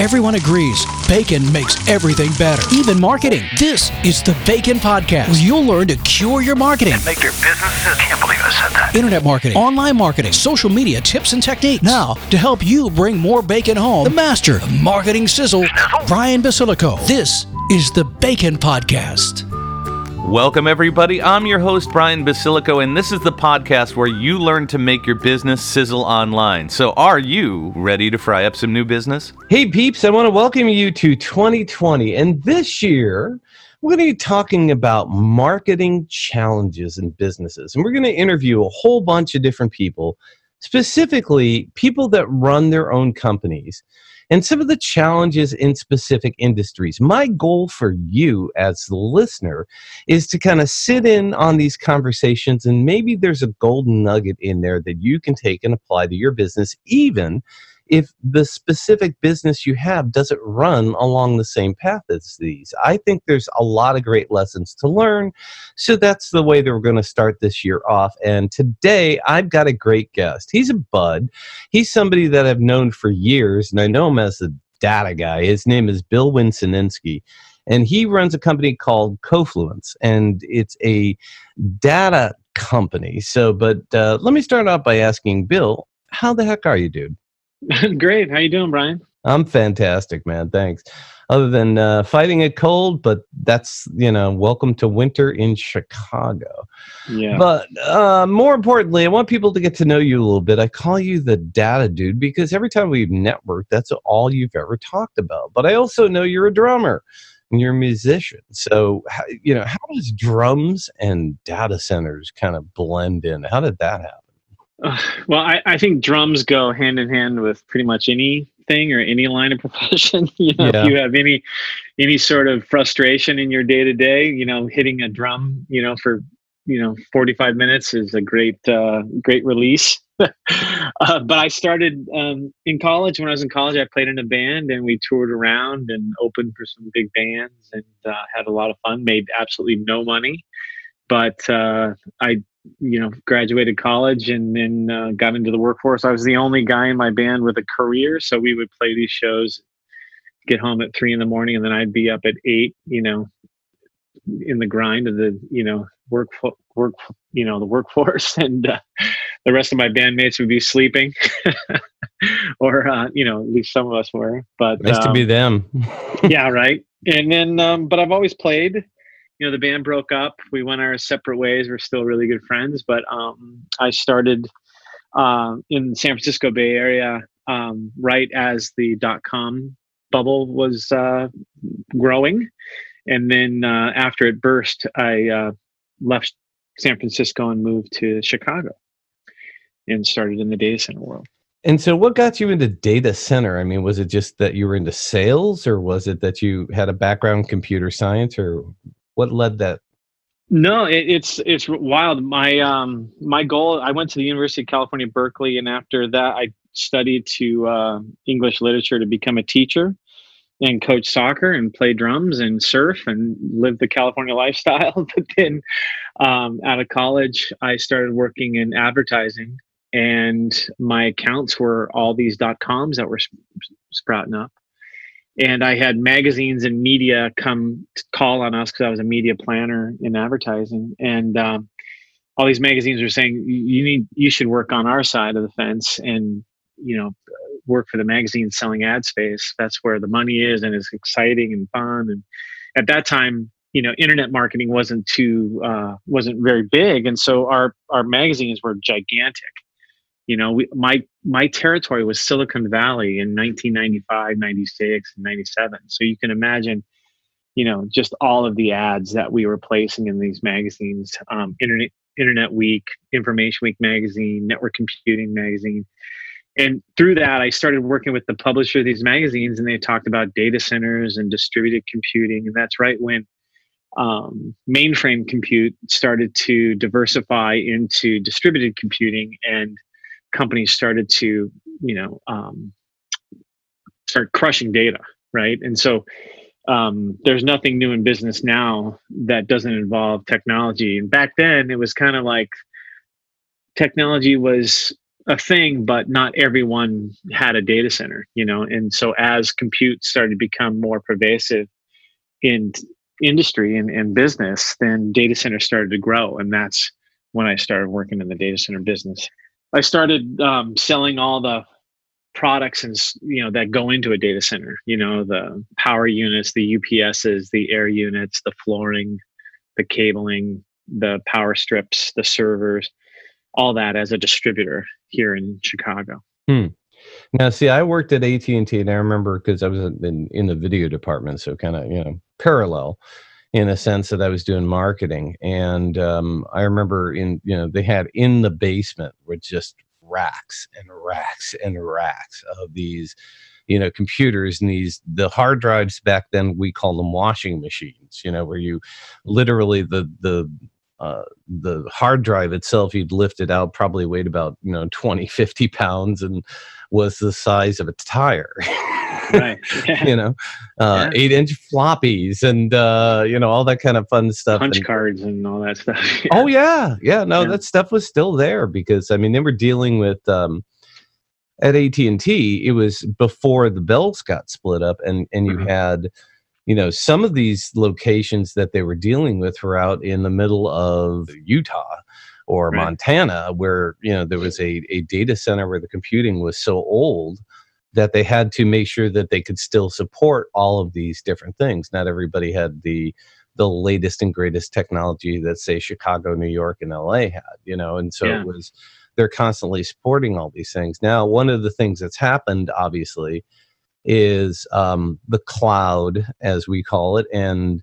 Everyone agrees, bacon makes everything better, even marketing. This is the Bacon Podcast, where you'll learn to cure your marketing and make their businesses. I can't believe I said that. Internet marketing, online marketing, social media tips and techniques. Now, to help you bring more bacon home, the master of marketing sizzle, Brian Basilico. This is the Bacon Podcast. Welcome, everybody. I'm your host, Brian Basilico, and this is the podcast where you learn to make your business sizzle online. So are you ready to fry up some new business? Hey, peeps, I want to welcome you to 2020. And this year, we're going to be talking about marketing challenges in businesses. And we're going to interview a whole bunch of different people, specifically people that run their own companies, and some of the challenges in specific industries. My goal for you as the listener is to kind of sit in on these conversations, and maybe there's a golden nugget in there that you can take and apply to your business, even if the specific business you have doesn't run along the same path as these. I think there's a lot of great lessons to learn, so that's the way that we're going to start this year off. And today, I've got a great guest. He's a bud. He's somebody that I've known for years, and I know him as the data guy. His name is Bill Winsininski, and he runs a company called Confluence, and it's a data company. But let me start off by asking Bill, how the heck are you, dude? Great. How you doing, Brian? I'm fantastic, man. Thanks. Other than fighting a cold, but that's, welcome to winter in Chicago. Yeah. But more importantly, I want people to get to know you a little bit. I call you the data dude because every time we've networked, that's all you've ever talked about. But I also know you're a drummer and you're a musician. So, how does drums and data centers kind of blend in? How did that happen? Well, I think drums go hand in hand with pretty much anything or any line of profession. If you have any sort of frustration in your day to day, hitting a drum, for 45 minutes is a great release. But I started in college. When I was in college, I played in a band, and we toured around and opened for some big bands, and had a lot of fun. Made absolutely no money, but I graduated college and then got into the workforce. I was the only guy in my band with a career. So we would play these shows, get home at 3 a.m, and then I'd be up at 8, in the grind of the, the workforce, and the rest of my bandmates would be sleeping or, at least some of us were, but nice to be them. Yeah. Right. And then, but I've always played. The band broke up. We went our separate ways. We're still really good friends. But I started in the San Francisco Bay Area right as the .com bubble was growing. And then after it burst, I left San Francisco and moved to Chicago and started in the data center world. And so what got you into data center? I mean, was it just that you were into sales, or was it that you had a background in computer science, or what led that? No, it's wild. My goal, I went to the University of California, Berkeley, and after that, I studied to English literature to become a teacher and coach soccer and play drums and surf and live the California lifestyle. But then out of college, I started working in advertising, and my accounts were all these .coms that were sprouting up. And I had magazines and media come call on us because I was a media planner in advertising. And all these magazines were saying, you should work on our side of the fence and, work for the magazine selling ad space. That's where the money is, and it's exciting and fun. And at that time, internet marketing wasn't very big. And so our magazines were gigantic. My territory was Silicon Valley in 1995, 96, and 97. So you can imagine, just all of the ads that we were placing in these magazines, Internet Week, Information Week magazine, Network Computing magazine. And through that, I started working with the publisher of these magazines, and they talked about data centers and distributed computing. And that's right when mainframe compute started to diversify into distributed computing, and companies started to, start crushing data, right? And so there's nothing new in business now that doesn't involve technology. And back then, it was kind of like technology was a thing, but not everyone had a data center, you know. And so as compute started to become more pervasive in industry and business, then data centers started to grow. And that's when I started working in the data center business. I started selling all the products and, you know, that go into a data center, you know, the power units, the UPSs, the air units, the flooring, the cabling, the power strips, the servers, all that as a distributor here in Chicago. Hmm. Now, see, I worked at AT&T, and I remember because I was in the video department, so kind of, you know, parallel in a sense that I was doing marketing. And I remember in, you know, they had in the basement were just racks and racks and racks of these, you know, computers and these, the hard drives back then, we call them washing machines, you know, where you literally the hard drive itself, you'd lift it out, probably weighed about, you know, 20, 50 pounds and was the size of a tire, right? Yeah. You know, 8-inch floppies and, you know, all that kind of fun stuff. Punch cards and all that stuff. Yeah. Oh, yeah. Yeah. No, that stuff was still there because, I mean, they were dealing with, at AT&T, it was before the Bells got split up and you had, you know, some of these locations that they were dealing with were out in the middle of Utah or Montana, where, you know, there was a data center where the computing was so old that they had to make sure that they could still support all of these different things. Not everybody had the latest and greatest technology that, say, Chicago, New York, and LA had, you know, and so it was, they're constantly supporting all these things. Now, one of the things that's happened, obviously, is the cloud, as we call it, and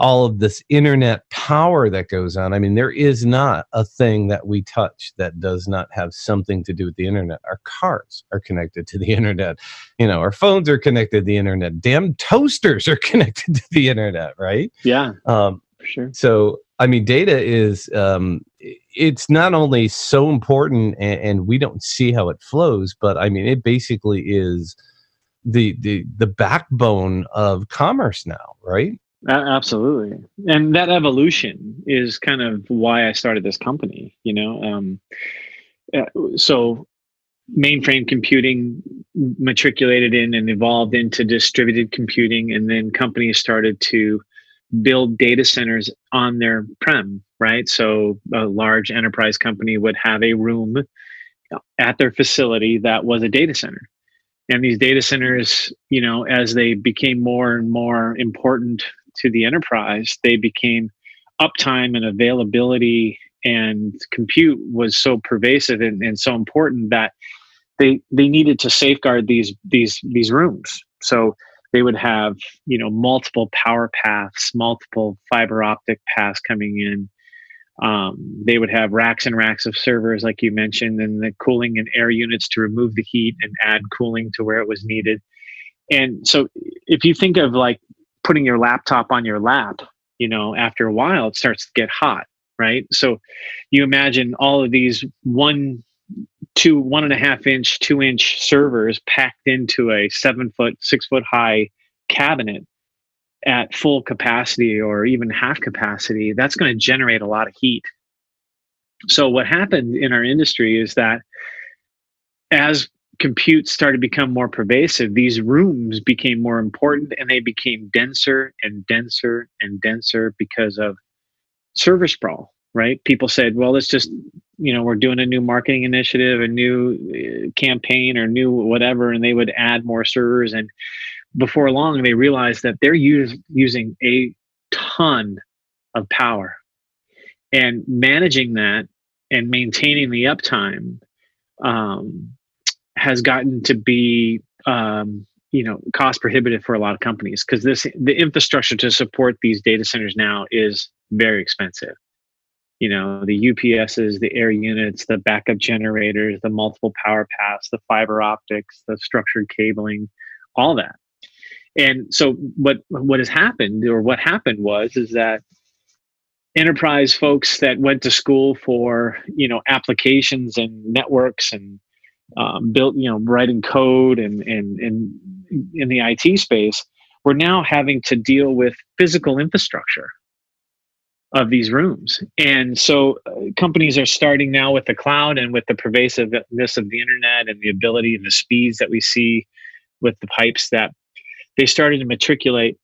all of this internet power that goes on. I mean, there is not a thing that we touch that does not have something to do with the internet. Our cars are connected to the internet. You know, our phones are connected to the internet. Damn toasters are connected to the internet, right? Yeah, for sure. So, I mean, data is, it's not only so important and we don't see how it flows, but I mean, it basically is the backbone of commerce now, right? Absolutely. And that evolution is kind of why I started this company, you know? So mainframe computing matriculated in and evolved into distributed computing. And then companies started to build data centers on their prem, right? So a large enterprise company would have a room at their facility that was a data center. And these data centers, you know, as they became more and more important to the enterprise, they became uptime and availability, and compute was so pervasive and so important that they needed to safeguard these rooms. So they would have, you know, multiple power paths, multiple fiber optic paths coming in. They would have racks and racks of servers, like you mentioned, and the cooling and air units to remove the heat and add cooling to where it was needed. And so if you think of like putting your laptop on your lap, you know, after a while, it starts to get hot, right? So you imagine all of these 1.5-inch, 2-inch servers packed into a 7-foot, 6-foot high cabinet at full capacity or even half capacity. That's going to generate a lot of heat. So what happened in our industry is that as compute started to become more pervasive, these rooms became more important, and they became denser and denser and denser because of server sprawl, right? People said, well, let's just, you know, we're doing a new marketing initiative, a new campaign or new whatever, and they would add more servers. And before long, they realized that they're using a ton of power, and managing that and maintaining the uptime has gotten to be, you know, cost prohibitive for a lot of companies, because the infrastructure to support these data centers now is very expensive. You know, the UPSs, the air units, the backup generators, the multiple power paths, the fiber optics, the structured cabling, all that. And so what happened was, is that enterprise folks that went to school for, you know, applications and networks and built, you know, writing code and in the IT space, were now having to deal with physical infrastructure. of these rooms. And so companies are starting now with the cloud and with the pervasiveness of the internet and the ability and the speeds that we see with the pipes, that they started to matriculate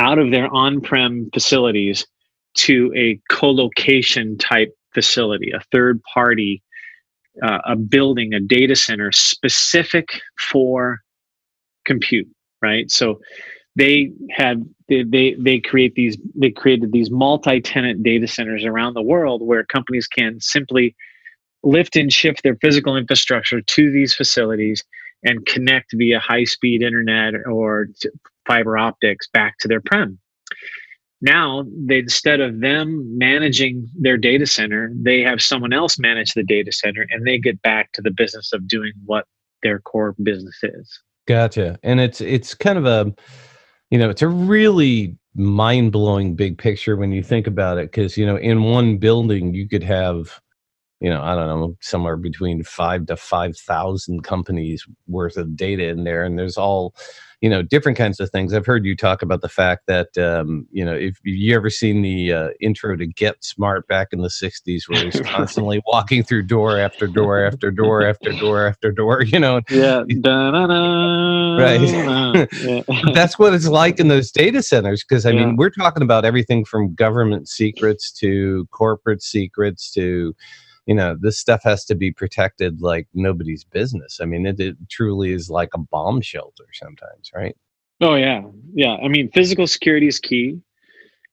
out of their on-prem facilities to a co-location type facility, a third party, a building, a data center specific for compute, right? So they created these multi-tenant data centers around the world where companies can simply lift and shift their physical infrastructure to these facilities and connect via high-speed internet or fiber optics back to their prem. Now, instead of them managing their data center, they have someone else manage the data center, and they get back to the business of doing what their core business is. Gotcha. And it's kind of a, you know, it's a really mind-blowing big picture when you think about it, because, you know, in one building you could have, you know, I don't know, somewhere between 5 to 5,000 companies worth of data in there. And there's all, you know, different kinds of things. I've heard you talk about the fact that, you know, if you ever seen the intro to Get Smart back in the 60s, where he's constantly walking through door after door after door after door after door, you know. Yeah. Da-da-da, right. Yeah. That's what it's like in those data centers. Because, I mean, we're talking about everything from government secrets to corporate secrets to, you know, this stuff has to be protected like nobody's business. I mean, it truly is like a bomb shelter sometimes, right? Oh, yeah. Yeah. I mean, physical security is key.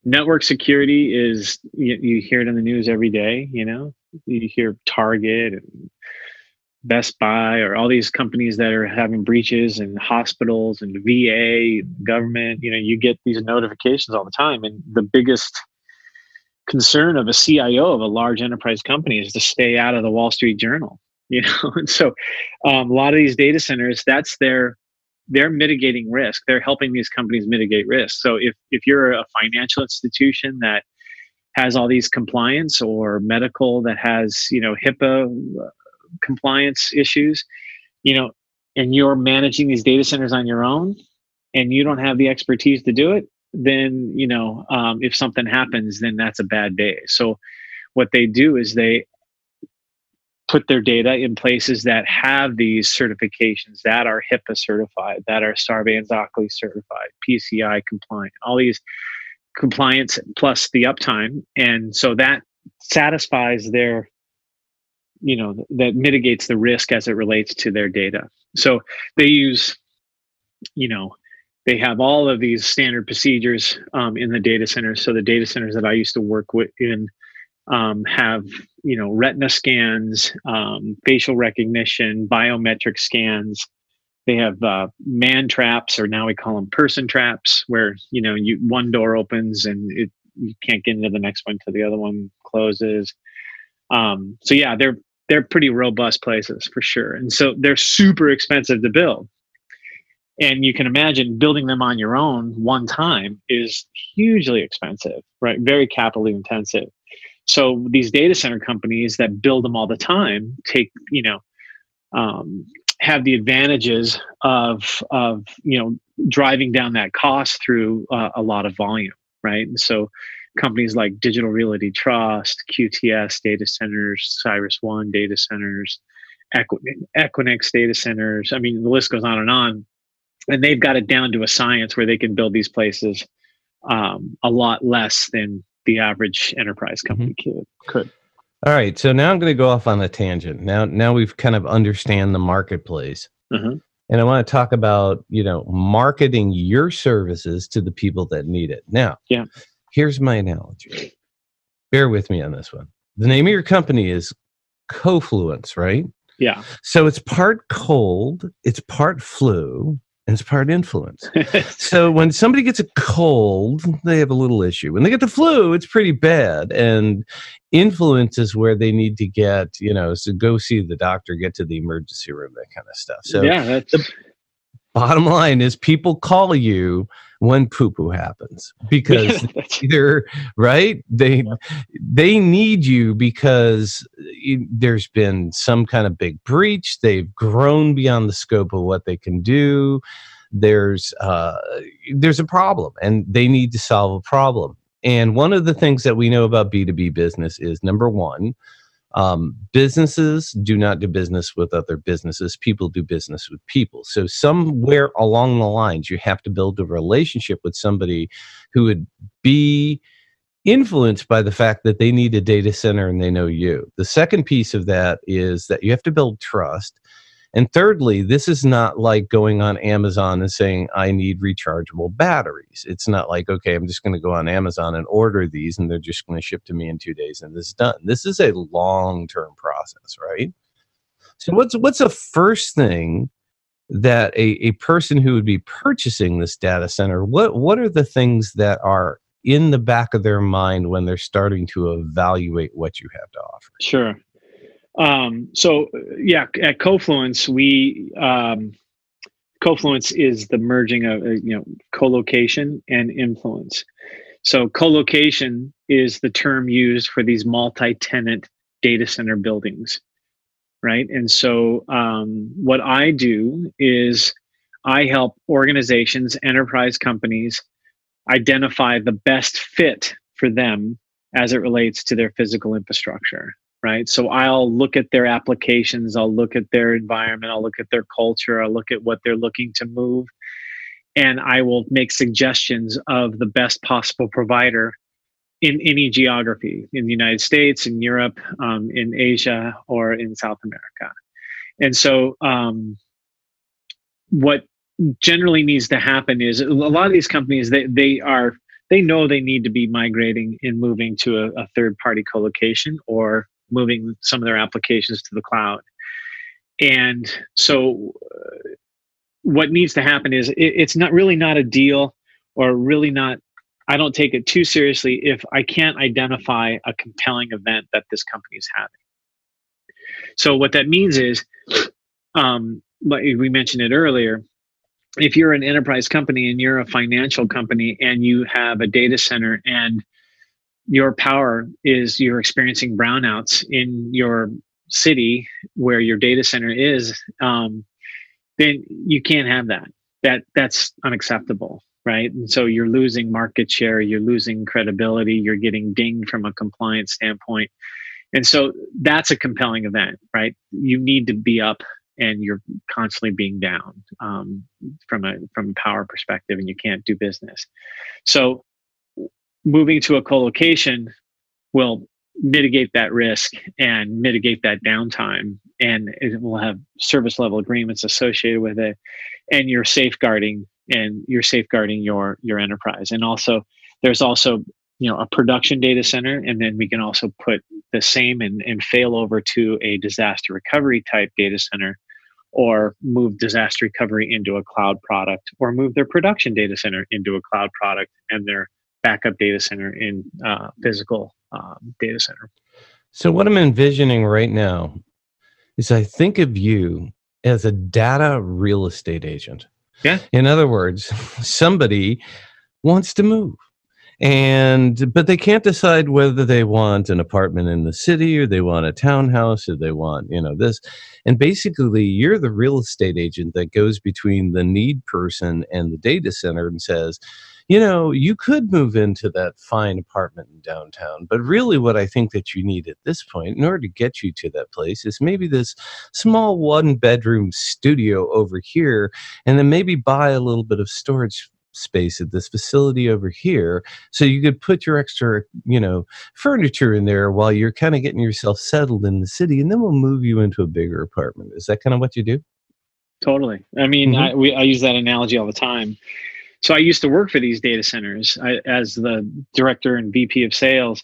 Network security is, you hear it in the news every day, you know, you hear Target and Best Buy or all these companies that are having breaches, and hospitals and VA, government, you know, you get these notifications all the time. And the biggest concern of a CIO of a large enterprise company is to stay out of the Wall Street Journal, you know. And so a lot of these data centers, that's they're mitigating risk. They're helping these companies mitigate risk. So if you're a financial institution that has all these compliance, or medical that has, you know, HIPAA compliance issues, you know, and you're managing these data centers on your own and you don't have the expertise to do it, then, you know, if something happens, then that's a bad day. So what they do is they put their data in places that have these certifications, that are HIPAA certified, that are Sarbanes-Oxley certified, PCI compliant, all these compliance plus the uptime. And so that satisfies their, you know, that mitigates the risk as it relates to their data. So they use, you know, they have all of these standard procedures in the data centers. So the data centers that I used to work with in have, you know, retina scans, facial recognition, biometric scans. They have man traps, or now we call them person traps, where, you know, one door opens and you can't get into the next one till the other one closes. So yeah, they're pretty robust places for sure. And so they're super expensive to build. And you can imagine building them on your own one time is hugely expensive, right? Very capital intensive. So these data center companies that build them all the time take, you know, have the advantages of, you know, driving down that cost through a lot of volume, right? And so companies like Digital Reality Trust, QTS Data Centers, Cyrus One Data Centers, Equinix Data Centers. I mean, the list goes on and on. And they've got it down to a science where they can build these places a lot less than the average enterprise company could. All right. So now I'm going to go off on a tangent. Now we've kind of understand the marketplace. Uh-huh. And I want to talk about, you know, marketing your services to the people that need it. Now, Here's my analogy. Bear with me on this one. The name of your company is Confluence, right? Yeah. So it's part cold, it's part flu, and it's part influence. So when somebody gets a cold, they have a little issue. When they get the flu, it's pretty bad. And influence is where they need to get, you know, so go see the doctor, get to the emergency room, that kind of stuff. So the bottom line is people call you when poo-poo happens, because either, right, they need you because there's been some kind of big breach. They've grown beyond the scope of what they can do. There's a problem, and they need to solve a problem. And one of the things that we know about B2B business is, number one, businesses do not do business with other businesses. People do business with people. So somewhere along the lines, you have to build a relationship with somebody who would be influenced by the fact that they need a data center and they know you. The second piece of that is that you have to build trust. And thirdly, this is not like going on Amazon and saying, I need rechargeable batteries. It's not like, okay, I'm just going to go on Amazon and order these and they're just going to ship to me in 2 days and this is done. This is a long-term process, right? So what's the first thing that a person who would be purchasing this data center, what are the things that are in the back of their mind when they're starting to evaluate what you have to offer? Sure. So yeah, at Confluence, we, Confluence is the merging of, co-location and influence. So co-location is the term used for these multi-tenant data center buildings, right? And so, what I do is I help organizations, enterprise companies identify the best fit for them as it relates to their physical infrastructure. Right. So I'll look at their applications. I'll look at their environment. I'll look at their culture. I'll look at what they're looking to move. And I will make suggestions of the best possible provider in any geography, in the United States, in Europe, in Asia, or in South America. And so what generally needs to happen is a lot of these companies, they know they need to be migrating and moving to a third-party co-location or moving some of their applications to the cloud. And so what needs to happen is it's not a deal, or really not, I don't take it too seriously if I can't identify a compelling event that this company is having. So what that means is, like we mentioned it earlier, if you're an enterprise company and you're a financial company and you have a data center and your power is you're experiencing brownouts in your city where your data center is, then you can't have that. That's unacceptable, right? And so you're losing market share, you're losing credibility, you're getting dinged from a compliance standpoint. And so that's a compelling event, right? You need to be up and you're constantly being down from a power perspective, and you can't do business. So moving to a co-location will mitigate that risk and mitigate that downtime, and it will have service level agreements associated with it, and you're safeguarding your enterprise. And also there's also a production data center, and then we can also put the same and failover to a disaster recovery type data center, or move disaster recovery into a cloud product, or move their production data center into a cloud product and their backup data center in physical data center. So what I'm envisioning right now is I think of you as a data real estate agent. Yeah. In other words, somebody wants to move, but they can't decide whether they want an apartment in the city, or they want a townhouse, or they want, this. And basically, you're the real estate agent that goes between the need person and the data center and says, you could move into that fine apartment in downtown, but really what I think that you need at this point in order to get you to that place is maybe this small one-bedroom studio over here, and then maybe buy a little bit of storage space at this facility over here, so you could put your extra, furniture in there while you're kind of getting yourself settled in the city, and then we'll move you into a bigger apartment. Is that kind of what you do? Totally. I mean, mm-hmm. I use that analogy all the time. So I used to work for these data centers as the director and VP of sales.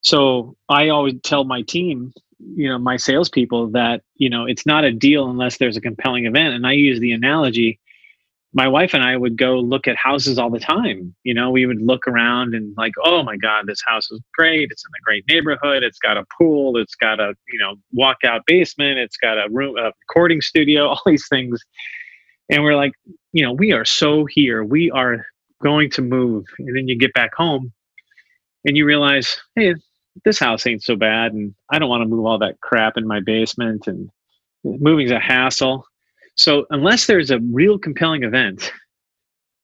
So I always tell my team, my salespeople that, it's not a deal unless there's a compelling event. And I use the analogy, my wife and I would go look at houses all the time. We would look around and like, oh my God, this house is great. It's in a great neighborhood. It's got a pool. It's got a, walkout basement. It's got a room, a recording studio, all these things. And we're like, we are so here. We are going to move. And then you get back home and you realize, hey, this house ain't so bad. And I don't want to move all that crap in my basement, and moving's a hassle. So unless there's a real compelling event,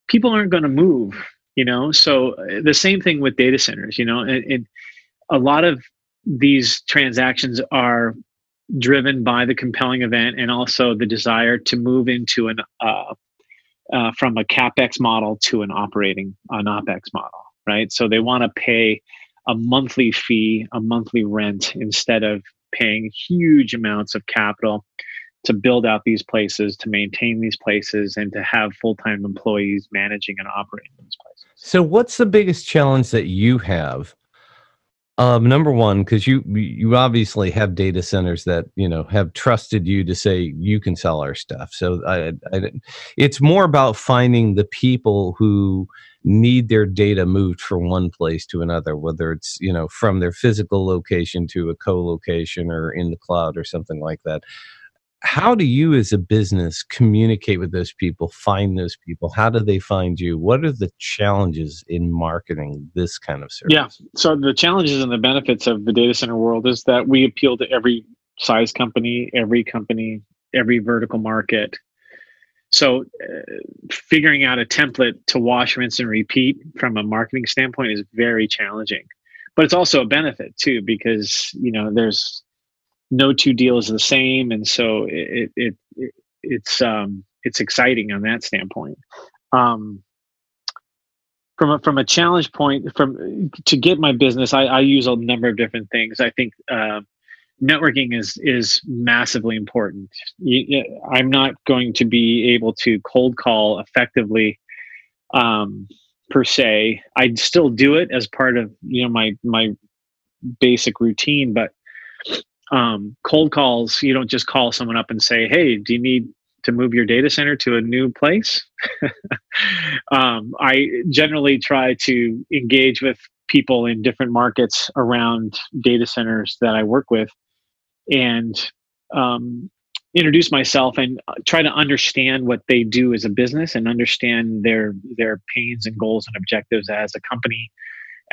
people aren't going to move you know? So the same thing with data centers, you know, and a lot of these transactions are driven by the compelling event and also the desire to move into an from a CapEx model to an OpEx model, right? So they want to pay a monthly fee, a monthly rent, instead of paying huge amounts of capital to build out these places, to maintain these places, and to have full-time employees managing and operating these places. So what's the biggest challenge that you have? Number one, because you obviously have data centers that, you know, have trusted you to say you can sell our stuff. So it's more about finding the people who need their data moved from one place to another, whether it's, you know, from their physical location to a co-location or in the cloud or something like that. How do you as a business communicate with those people, find those people? How do they find you? What are the challenges in marketing this kind of service? Yeah, so the challenges and the benefits of the data center world is that we appeal to every size company, every vertical market. So figuring out a template to wash, rinse, and repeat from a marketing standpoint is very challenging. But it's also a benefit too, because, you know, there's no two deals are the same, and so it's exciting on that standpoint. From a challenge point, to get my business, I use a number of different things. I think networking is massively important. I'm not going to be able to cold call effectively per se. I'd still do it as part of, you know, my basic routine, but cold calls, you don't just call someone up and say, hey, do you need to move your data center to a new place? I generally try to engage with people in different markets around data centers that I work with and introduce myself and try to understand what they do as a business and understand their pains and goals and objectives as a company,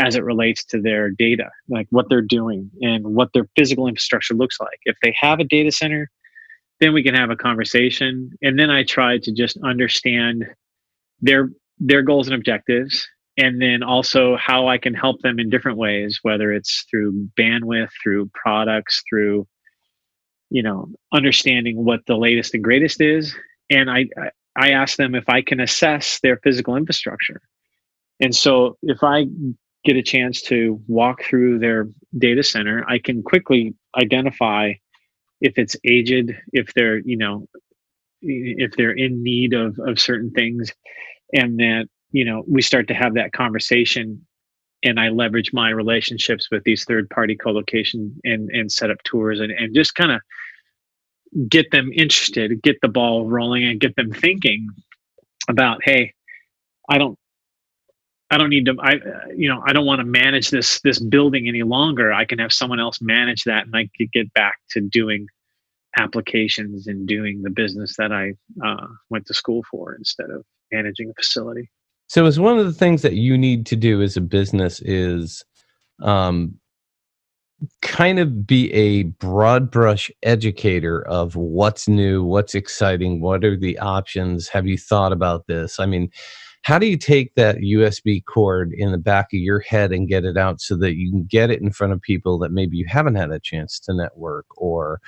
as it relates to their data, like what they're doing and what their physical infrastructure looks like. If they have a data center, then we can have a conversation. And then I try to just understand their goals and objectives, and then also how I can help them in different ways, whether it's through bandwidth, through products, through, you know, understanding what the latest and greatest is. And I ask them if I can assess their physical infrastructure. And so if I get a chance to walk through their data center, I can quickly identify if it's aged, if they're, you know, if they're in need of certain things, and that, you know, we start to have that conversation, and I leverage my relationships with these third-party co-location and set up tours and just kind of get them interested, get the ball rolling, and get them thinking about, hey, I don't want to manage this building any longer. I can have someone else manage that, and I could get back to doing applications and doing the business that I went to school for instead of managing a facility. So is one of the things that you need to do as a business is kind of be a broad brush educator of what's new, what's exciting, what are the options? Have you thought about this? I mean, how do you take that USB cord in the back of your head and get it out so that you can get it in front of people that maybe you haven't had a chance to network or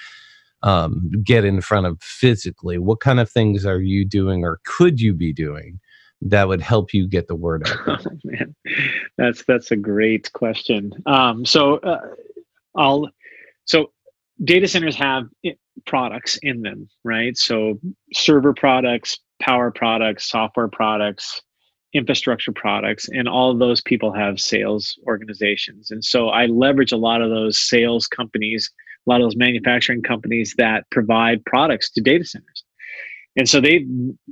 get in front of physically? What kind of things are you doing or could you be doing that would help you get the word out? Oh, man. That's a great question. So data centers have products in them, right? So server products, power products, software products, infrastructure products, and all of those people have sales organizations. And so I leverage a lot of those sales companies, a lot of those manufacturing companies that provide products to data centers. And so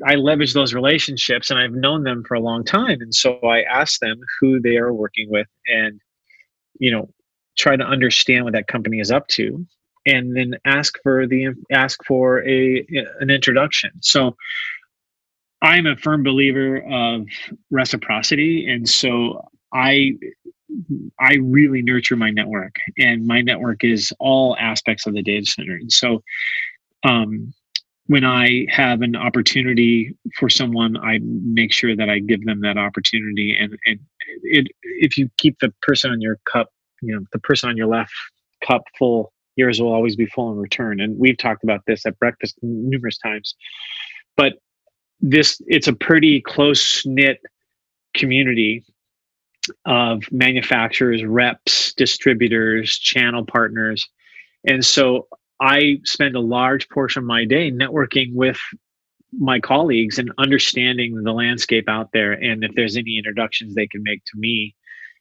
I leverage those relationships, and I've known them for a long time. And so I ask them who they are working with and, you know, try to understand what that company is up to, and then ask for an introduction. So I'm a firm believer of reciprocity, and so I really nurture my network, and my network is all aspects of the data center. And so when I have an opportunity for someone, I make sure that I give them that opportunity. And if you keep the person on your cup, you know, the person on your left cup full, yours will always be full in return. And we've talked about this at breakfast numerous times. But this, it's a pretty close-knit community of manufacturers, reps, distributors, channel partners. And so I spend a large portion of my day networking with my colleagues and understanding the landscape out there, and if there's any introductions they can make to me.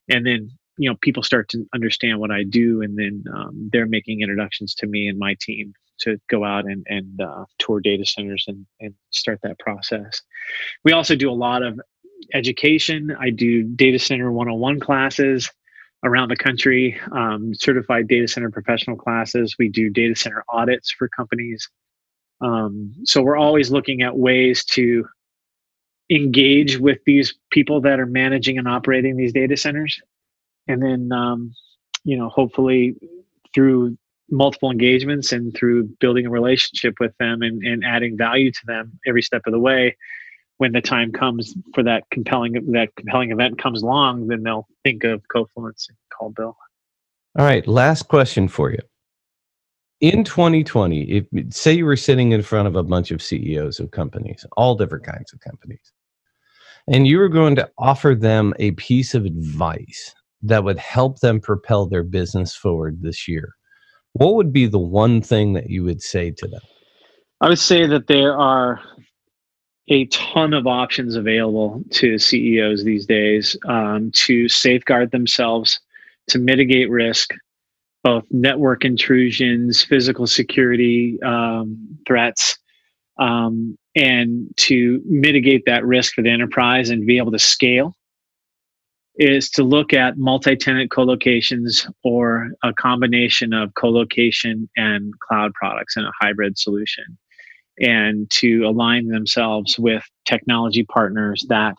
And then, you know, people start to understand what I do, and then they're making introductions to me and my team to go out and tour data centers and start that process. We also do a lot of education. I do data center 101 classes around the country, certified data center professional classes. We do data center audits for companies. So we're always looking at ways to engage with these people that are managing and operating these data centers. And then, you know, hopefully through multiple engagements and through building a relationship with them and adding value to them every step of the way, when the time comes for that compelling event comes along, then they'll think of Cofluence and call Bill. All right, last question for you. In 2020, say you were sitting in front of a bunch of CEOs of companies, all different kinds of companies, and you were going to offer them a piece of advice that would help them propel their business forward this year, what would be the one thing that you would say to them? I would say that there are a ton of options available to CEOs these days to safeguard themselves, to mitigate risk, both network intrusions, physical security threats, and to mitigate that risk for the enterprise and be able to scale, is to look at multi-tenant co-locations or a combination of co-location and cloud products in a hybrid solution, and to align themselves with technology partners that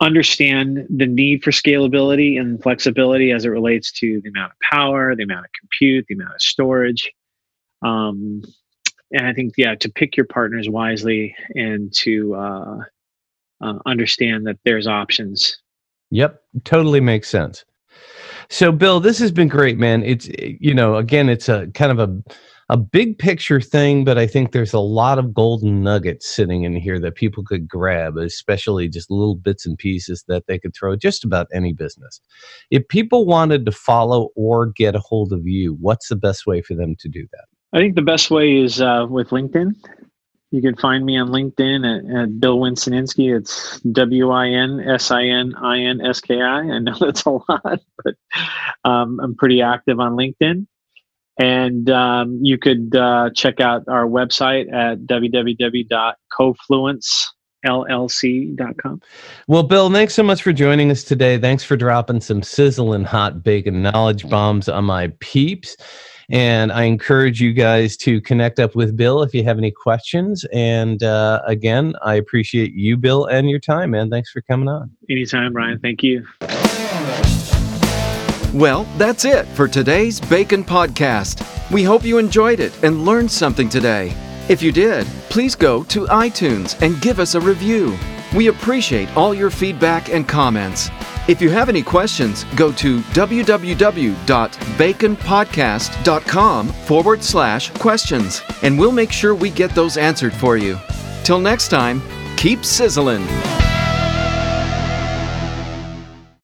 understand the need for scalability and flexibility as it relates to the amount of power, the amount of compute, the amount of storage. And I think, to pick your partners wisely and to understand that there's options. Yep, totally makes sense. So, Bill, this has been great, man. It's, you know, again, it's a kind of a big picture thing, but I think there's a lot of golden nuggets sitting in here that people could grab, especially just little bits and pieces that they could throw just about any business. If people wanted to follow or get a hold of you, what's the best way for them to do that? I think the best way is with LinkedIn. You can find me on LinkedIn at Bill Winsininski. It's WinSininski. I know that's a lot, but I'm pretty active on LinkedIn. And you could check out our website at www.confluencellc.com. Well, Bill, thanks so much for joining us today. Thanks for dropping some sizzling hot bacon knowledge bombs on my peeps. And I encourage you guys to connect up with Bill if you have any questions. And again, I appreciate you, Bill, and your time, man. Thanks for coming on. Anytime, Ryan. Thank you. Well, that's it for today's Bacon Podcast. We hope you enjoyed it and learned something today. If you did, please go to iTunes and give us a review. We appreciate all your feedback and comments. If you have any questions, go to www.baconpodcast.com/questions, and we'll make sure we get those answered for you. Till next time, keep sizzling.